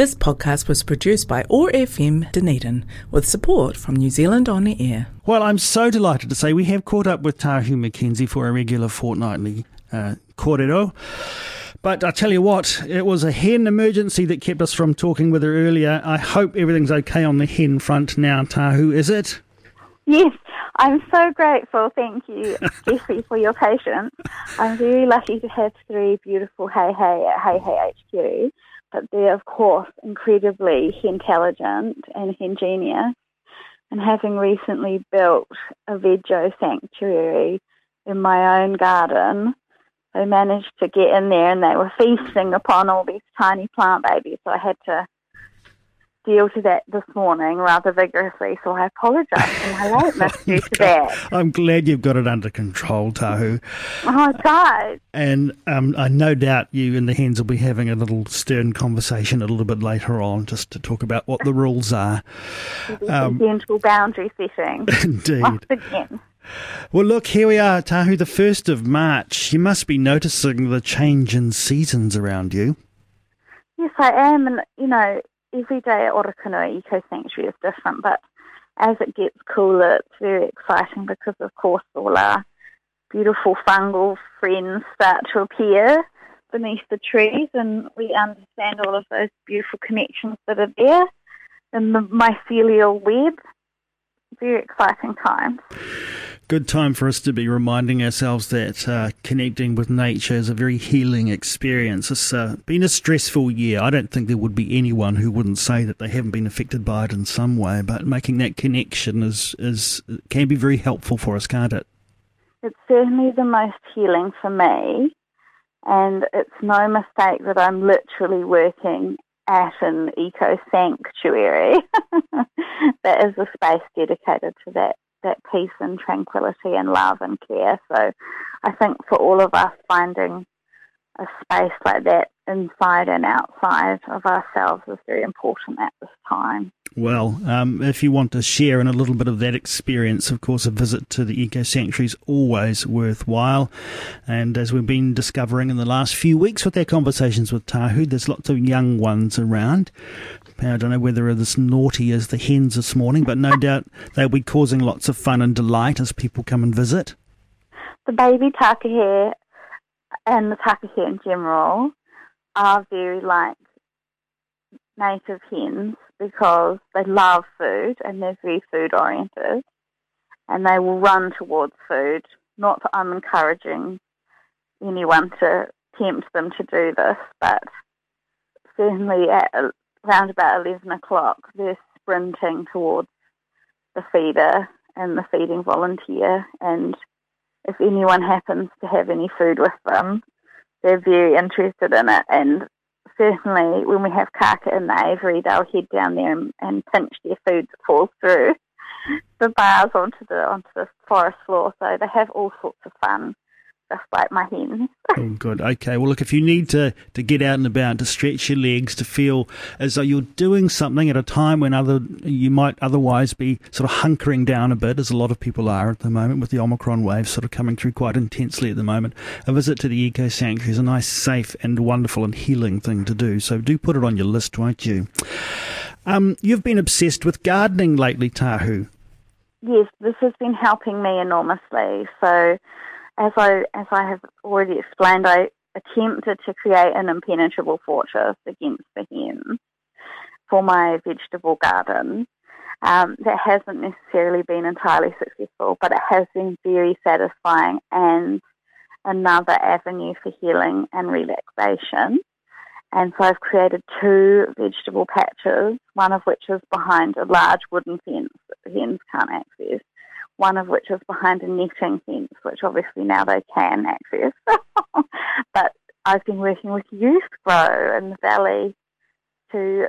This podcast was produced by ORFM Dunedin with support from New Zealand On Air. Well, I'm so delighted to say we have caught up with Tahu Mackenzie for a regular fortnightly kōrero. But I tell you what, it was a hen emergency that kept us from talking with her earlier. I hope everything's okay on the hen front now, Tahu, is it? Yes, I'm so grateful, thank you, Jeffrey, for your patience. I'm very lucky to have three beautiful heihei at Heihei HQ, but they're, of course, incredibly hen-intelligent and hen-genius. And having recently built a veggie sanctuary in my own garden, they managed to get in there and they were feasting upon all these tiny plant babies. So I had to deal to that this morning rather vigorously. So I apologise for my lateness due to that. I'm glad you've got it under control, Tahu. Oh, I tried. And I no doubt you and the hens will be having a little stern conversation a little bit later on just to talk about what the rules are. Gentle boundary setting. Indeed. Once again. Well, look, here we are, Tahu, the 1st of March. You must be noticing the change in seasons around you. Yes, I am. And, you know, every day at Orokonui Eco Sanctuary is different, but as it gets cooler, it's very exciting because, of course, all our beautiful fungal friends start to appear beneath the trees, and we understand all of those beautiful connections that are there in the mycelial web. Very exciting time. Good time for us to be reminding ourselves that connecting with nature is a very healing experience. It's been a stressful year. I don't think there would be anyone who wouldn't say that they haven't been affected by it in some way, but making that connection can be very helpful for us, can't it? It's certainly the most healing for me, and it's no mistake that I'm literally working at an eco-sanctuary that is a space dedicated to that peace and tranquility and love and care. So I think for all of us, finding a space like that inside and outside of ourselves is very important at this time. Well, if you want to share in a little bit of that experience, of course, a visit to the Eco Sanctuary is always worthwhile. And as we've been discovering in the last few weeks with our conversations with Tahu, there's lots of young ones around. I don't know whether they're as naughty as the hens this morning, but no doubt they'll be causing lots of fun and delight as people come and visit. The baby takahe and the takahe in general are very like native hens because they love food and they're very food oriented, and they will run towards food. Not that I'm encouraging anyone to tempt them to do this, but certainly at around about 11 o'clock they're sprinting towards the feeder and the feeding volunteer, and if anyone happens to have any food with them, they're very interested in it. And certainly when we have kaka in the aviary, they'll head down there and pinch their food that falls through the bars onto the forest floor. So they have all sorts of fun, just like my hens. Oh, good. Okay. Well, look, if you need to get out and about, to stretch your legs, to feel as though you're doing something at a time when you might otherwise be sort of hunkering down a bit, as a lot of people are at the moment with the Omicron wave sort of coming through quite intensely at the moment, a visit to the Eco Sanctuary is a nice, safe and wonderful and healing thing to do. So do put it on your list, won't you? You've been obsessed with gardening lately, Tahu. Yes, this has been helping me enormously. So As I have already explained, I attempted to create an impenetrable fortress against the hens for my vegetable garden. That hasn't necessarily been entirely successful, but it has been very satisfying and another avenue for healing and relaxation. And so I've created two vegetable patches, one of which is behind a large wooden fence that the hens can't access, one of which is behind a netting fence, which obviously now they can access. But I've been working with Youth Grow in the valley to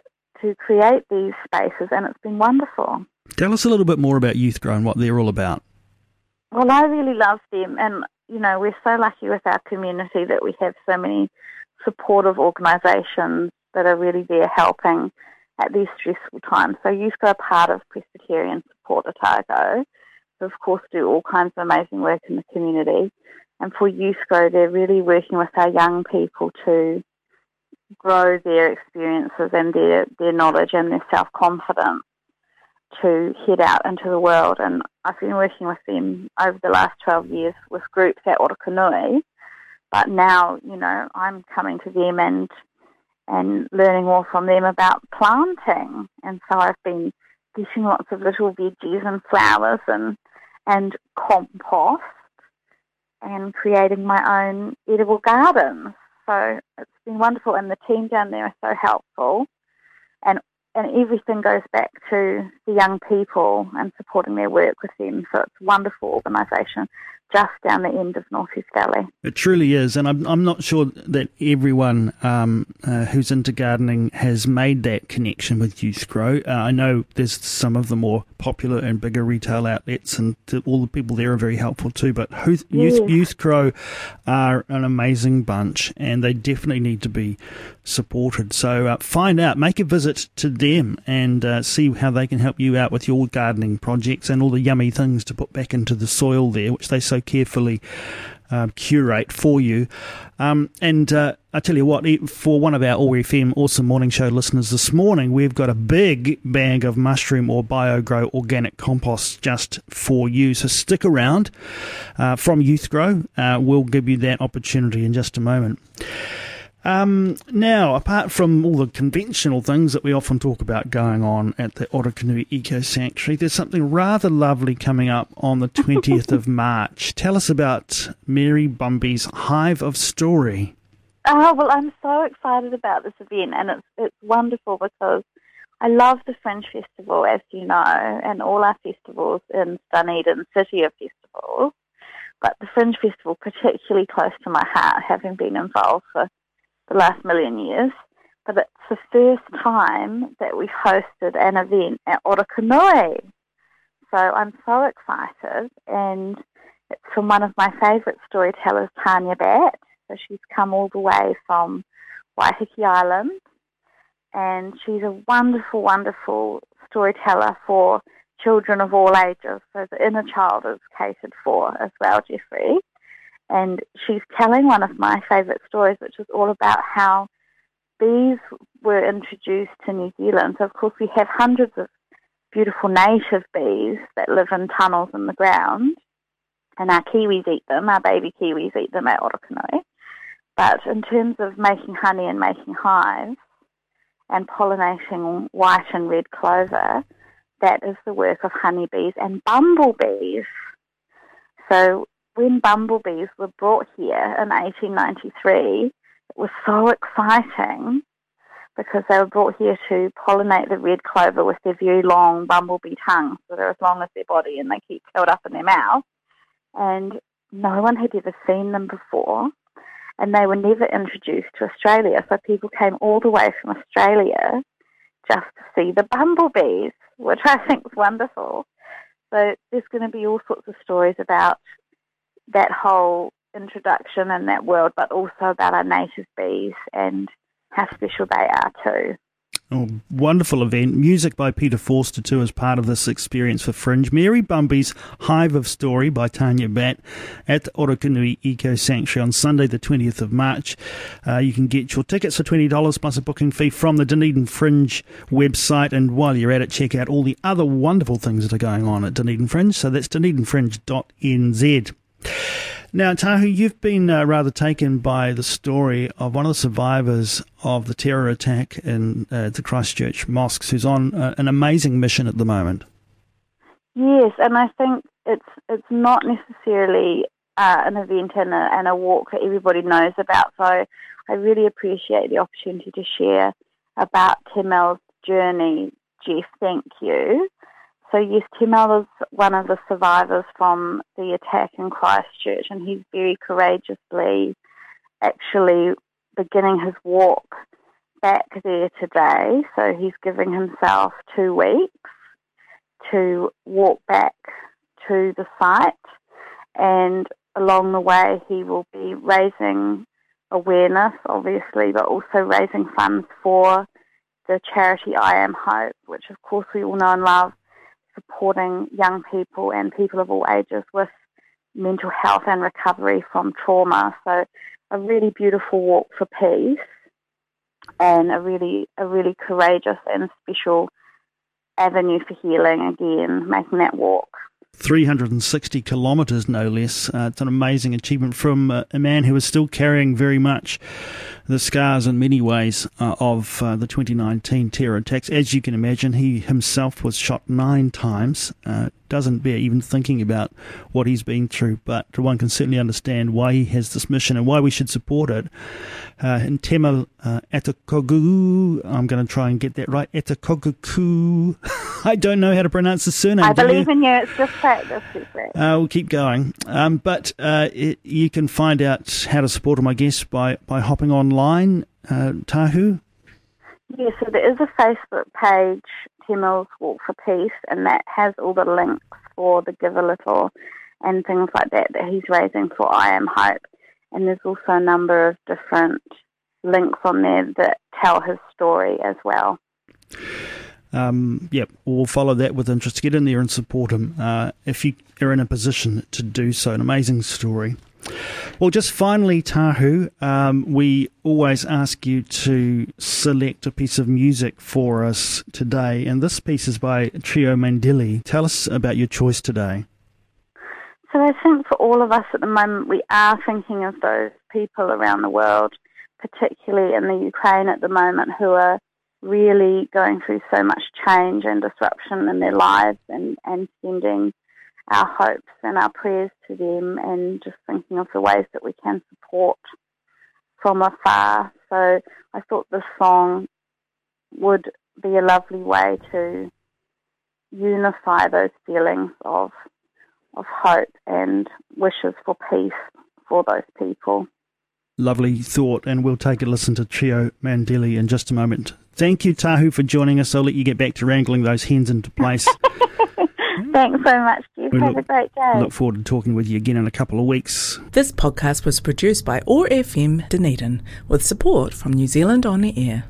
create these spaces, and it's been wonderful. Tell us a little bit more about Youth Grow and what they're all about. Well, I really love them, and, you know, we're so lucky with our community that we have so many supportive organisations that are really there helping at these stressful times. So Youth Grow are part of Presbyterian Support Otago, of course, do all kinds of amazing work in the community. And for Youth Grow, they're really working with our young people to grow their experiences and their knowledge and their self-confidence to head out into the world. And I've been working with them over the last 12 years with groups at Orokonui, but now, you know, I'm coming to them and learning more from them about planting. And so I've been getting lots of little veggies and flowers and compost and creating my own edible garden. So it's been wonderful, and the team down there are so helpful. And everything goes back to the young people and supporting their work with them. So it's a wonderful organisation just down the end of North East Valley. It truly is, and I'm not sure that everyone who's into gardening has made that connection with Youth Grow. I know there's some of the more popular and bigger retail outlets, and all the people there are very helpful too, but Youth Grow are an amazing bunch, and they definitely need to be supported. So find out, make a visit to them and see how they can help you out with your gardening projects and all the yummy things to put back into the soil there, which they so carefully curate for you. And I tell you what, for one of our ORFM Awesome Morning Show listeners this morning, we've got a big bag of mushroom or BioGrow organic compost just for you. So stick around from Youth Grow. We'll give you that opportunity in just a moment. Now, apart from all the conventional things that we often talk about going on at the Orokonui Eco Sanctuary, there's something rather lovely coming up on the 20th of March. Tell us about Mary Bumbley's Hive of Story. Oh, well, I'm so excited about this event, and it's wonderful because I love the Fringe Festival, as you know, and all our festivals in Dunedin, City of Festivals, but the Fringe Festival particularly close to my heart, having been involved for the last million years, but it's the first time that we've hosted an event at Orokonui. So I'm so excited, and it's from one of my favourite storytellers, Tanya Batt. So she's come all the way from Waiheke Island, and she's a wonderful, wonderful storyteller for children of all ages. So the inner child is catered for as well, Jeffrey. And she's telling one of my favourite stories, which is all about how bees were introduced to New Zealand. So, of course, we have hundreds of beautiful native bees that live in tunnels in the ground. And our kiwis eat them, our baby kiwis eat them at Orokonui. But in terms of making honey and making hives and pollinating white and red clover, that is the work of honeybees and bumblebees. So when bumblebees were brought here in 1893, it was so exciting because they were brought here to pollinate the red clover with their very long bumblebee tongues, so they're as long as their body and they keep curled up in their mouth. And no one had ever seen them before, and they were never introduced to Australia. So people came all the way from Australia just to see the bumblebees, which I think is wonderful. So there's going to be all sorts of stories about that whole introduction and that world, but also about our native bees and how special they are too. Oh, wonderful event. Music by Peter Forster too as part of this experience for Fringe. Mary Bumbley's Hive of Story by Tanya Batt at the Orokonui Eco Sanctuary on Sunday the 20th of March. You can get your tickets for $20 plus a booking fee from the Dunedin Fringe website, and while you're at it, check out all the other wonderful things that are going on at Dunedin Fringe. So that's dunedinfringe.nz. Now, Tahu, you've been rather taken by the story of one of the survivors of the terror attack in the Christchurch mosques, who's on an amazing mission at the moment. Yes, and I think it's not necessarily an event and a walk that everybody knows about, so I really appreciate the opportunity to share about Temel's journey. Jeff, thank you. So yes, Temel is one of the survivors from the attack in Christchurch, and he's very courageously actually beginning his walk back there today. So he's giving himself 2 weeks to walk back to the site, and along the way he will be raising awareness, obviously, but also raising funds for the charity I Am Hope, which of course we all know and love, supporting young people and people of all ages with mental health and recovery from trauma. So a really beautiful walk for peace. and a really courageous and special avenue for healing again, making that walk. 360 kilometres, no less. It's an amazing achievement from a man who is still carrying very much the scars in many ways of the 2019 terror attacks. As you can imagine, he himself was shot 9 times. Doesn't bear even thinking about what he's been through, but one can certainly understand why he has this mission and why we should support it. And Temel Atacocugu, I'm going to try and get that right, Atacocugu, I don't know how to pronounce the surname. I believe in you, it's just practice. We'll keep going. You can find out how to support him, I guess, by hopping online, Tahu? Yeah, so there is a Facebook page, Temel's Walk for Peace, and that has all the links for the Give a Little and things like that that he's raising for I Am Hope. And there's also a number of different links on there that tell his story as well. We'll follow that with interest. Get in there and support him if you are in a position to do so. An amazing story. Well, just finally, Tahu, we always ask you to select a piece of music for us today, and this piece is by Trio Mandili. Tell us about your choice today. So I think for all of us at the moment, we are thinking of those people around the world, particularly in the Ukraine at the moment, who are really going through so much change and disruption in their lives, and sending our hopes and our prayers to them, and just thinking of the ways that we can support from afar. So I thought this song would be a lovely way to unify those feelings of hope and wishes for peace for those people. Lovely thought, and we'll take a listen to Trio Mandili in just a moment. Thank you, Tahu, for joining us. I'll let you get back to wrangling those hens into place. Thanks so much, Jeff. Have a great day. Look forward to talking with you again in a couple of weeks. This podcast was produced by ORFM Dunedin with support from New Zealand On Air.